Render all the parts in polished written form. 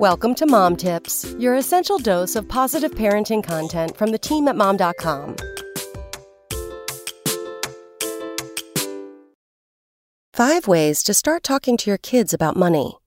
Welcome to Mom Tips, your essential dose of positive parenting content from the team at mom.com. Five ways to start talking to your kids about money.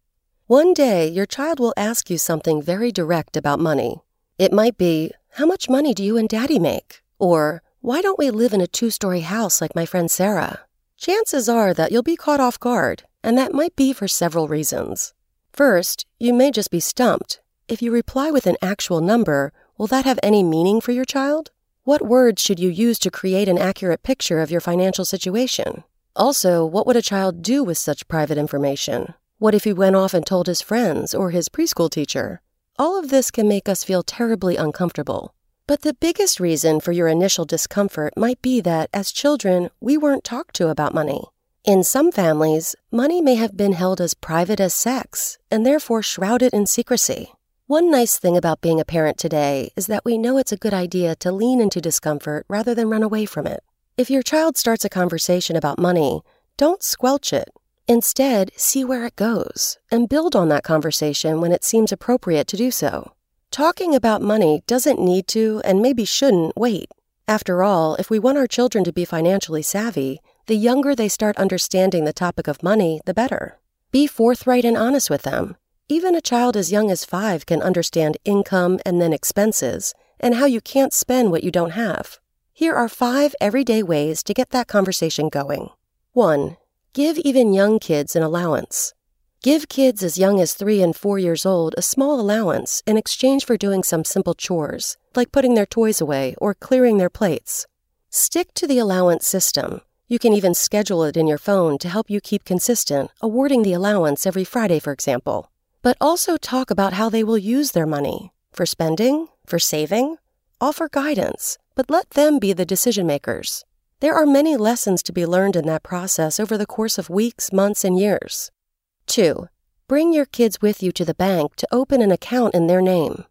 One day, your child will ask you something very direct about money. It might be, "How much money do you and Daddy make?" Or, "Why don't we live in a two-story house like my friend Sarah?" Chances are that you'll be caught off guard, and that might be for several reasons. First, you may just be stumped. If you reply with an actual number, will that have any meaning for your child? What words should you use to create an accurate picture of your financial situation? Also, what would a child do with such private information? What if he went off and told his friends or his preschool teacher? All of this can make us feel terribly uncomfortable. But the biggest reason for your initial discomfort might be that, as children, we weren't talked to about money. In some families, money may have been held as private as sex, and therefore shrouded in secrecy. One nice thing about being a parent today is that we know it's a good idea to lean into discomfort rather than run away from it. If your child starts a conversation about money, don't squelch it. Instead, see where it goes and build on that conversation when it seems appropriate to do so. Talking about money doesn't need to, and maybe shouldn't, wait. After all, if we want our children to be financially savvy, the younger they start understanding the topic of money, the better. Be forthright and honest with them. Even a child as young as 5 can understand income and then expenses, and how you can't spend what you don't have. Here are 5 everyday ways to get that conversation going. 1. Give even young kids an allowance. Give kids as young as 3 and 4 years old a small allowance in exchange for doing some simple chores, like putting their toys away or clearing their plates. Stick to the allowance system. You can even schedule it in your phone to help you keep consistent, awarding the allowance every Friday, for example. But also talk about how they will use their money. For spending? For saving? Offer guidance, but let them be the decision makers. There are many lessons to be learned in that process over the course of weeks, months, and years. 2. Bring your kids with you to the bank to open an account in their name.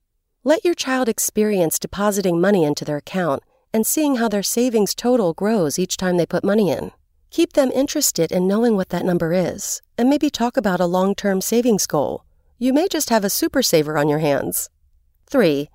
Let your child experience depositing money into their account and seeing how their savings total grows each time they put money in. Keep them interested in knowing what that number is, and maybe talk about a long-term savings goal. You may just have a super saver on your hands. 3.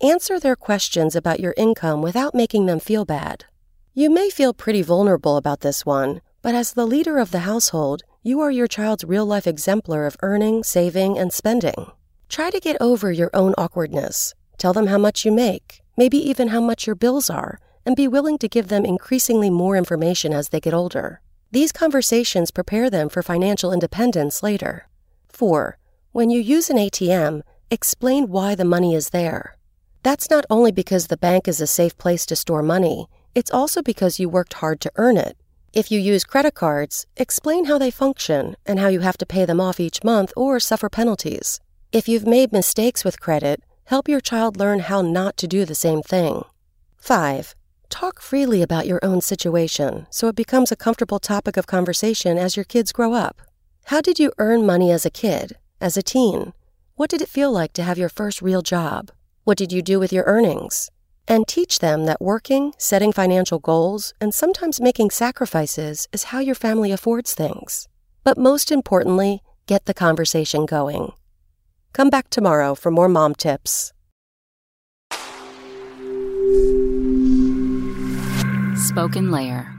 Answer their questions about your income without making them feel bad. You may feel pretty vulnerable about this one, but as the leader of the household, you are your child's real-life exemplar of earning, saving, and spending. Try to get over your own awkwardness. Tell them how much you make, maybe even how much your bills are, and be willing to give them increasingly more information as they get older. These conversations prepare them for financial independence later. 4. When you use an ATM, explain why the money is there. That's not only because the bank is a safe place to store money, it's also because you worked hard to earn it. If you use credit cards, explain how they function and how you have to pay them off each month or suffer penalties. If you've made mistakes with credit, help your child learn how not to do the same thing. 5. Talk freely about your own situation so it becomes a comfortable topic of conversation as your kids grow up. How did you earn money as a kid, as a teen? What did it feel like to have your first real job? What did you do with your earnings? And teach them that working, setting financial goals, and sometimes making sacrifices is how your family affords things. But most importantly, get the conversation going. Come back tomorrow for more Mom Tips. Spoken Layer.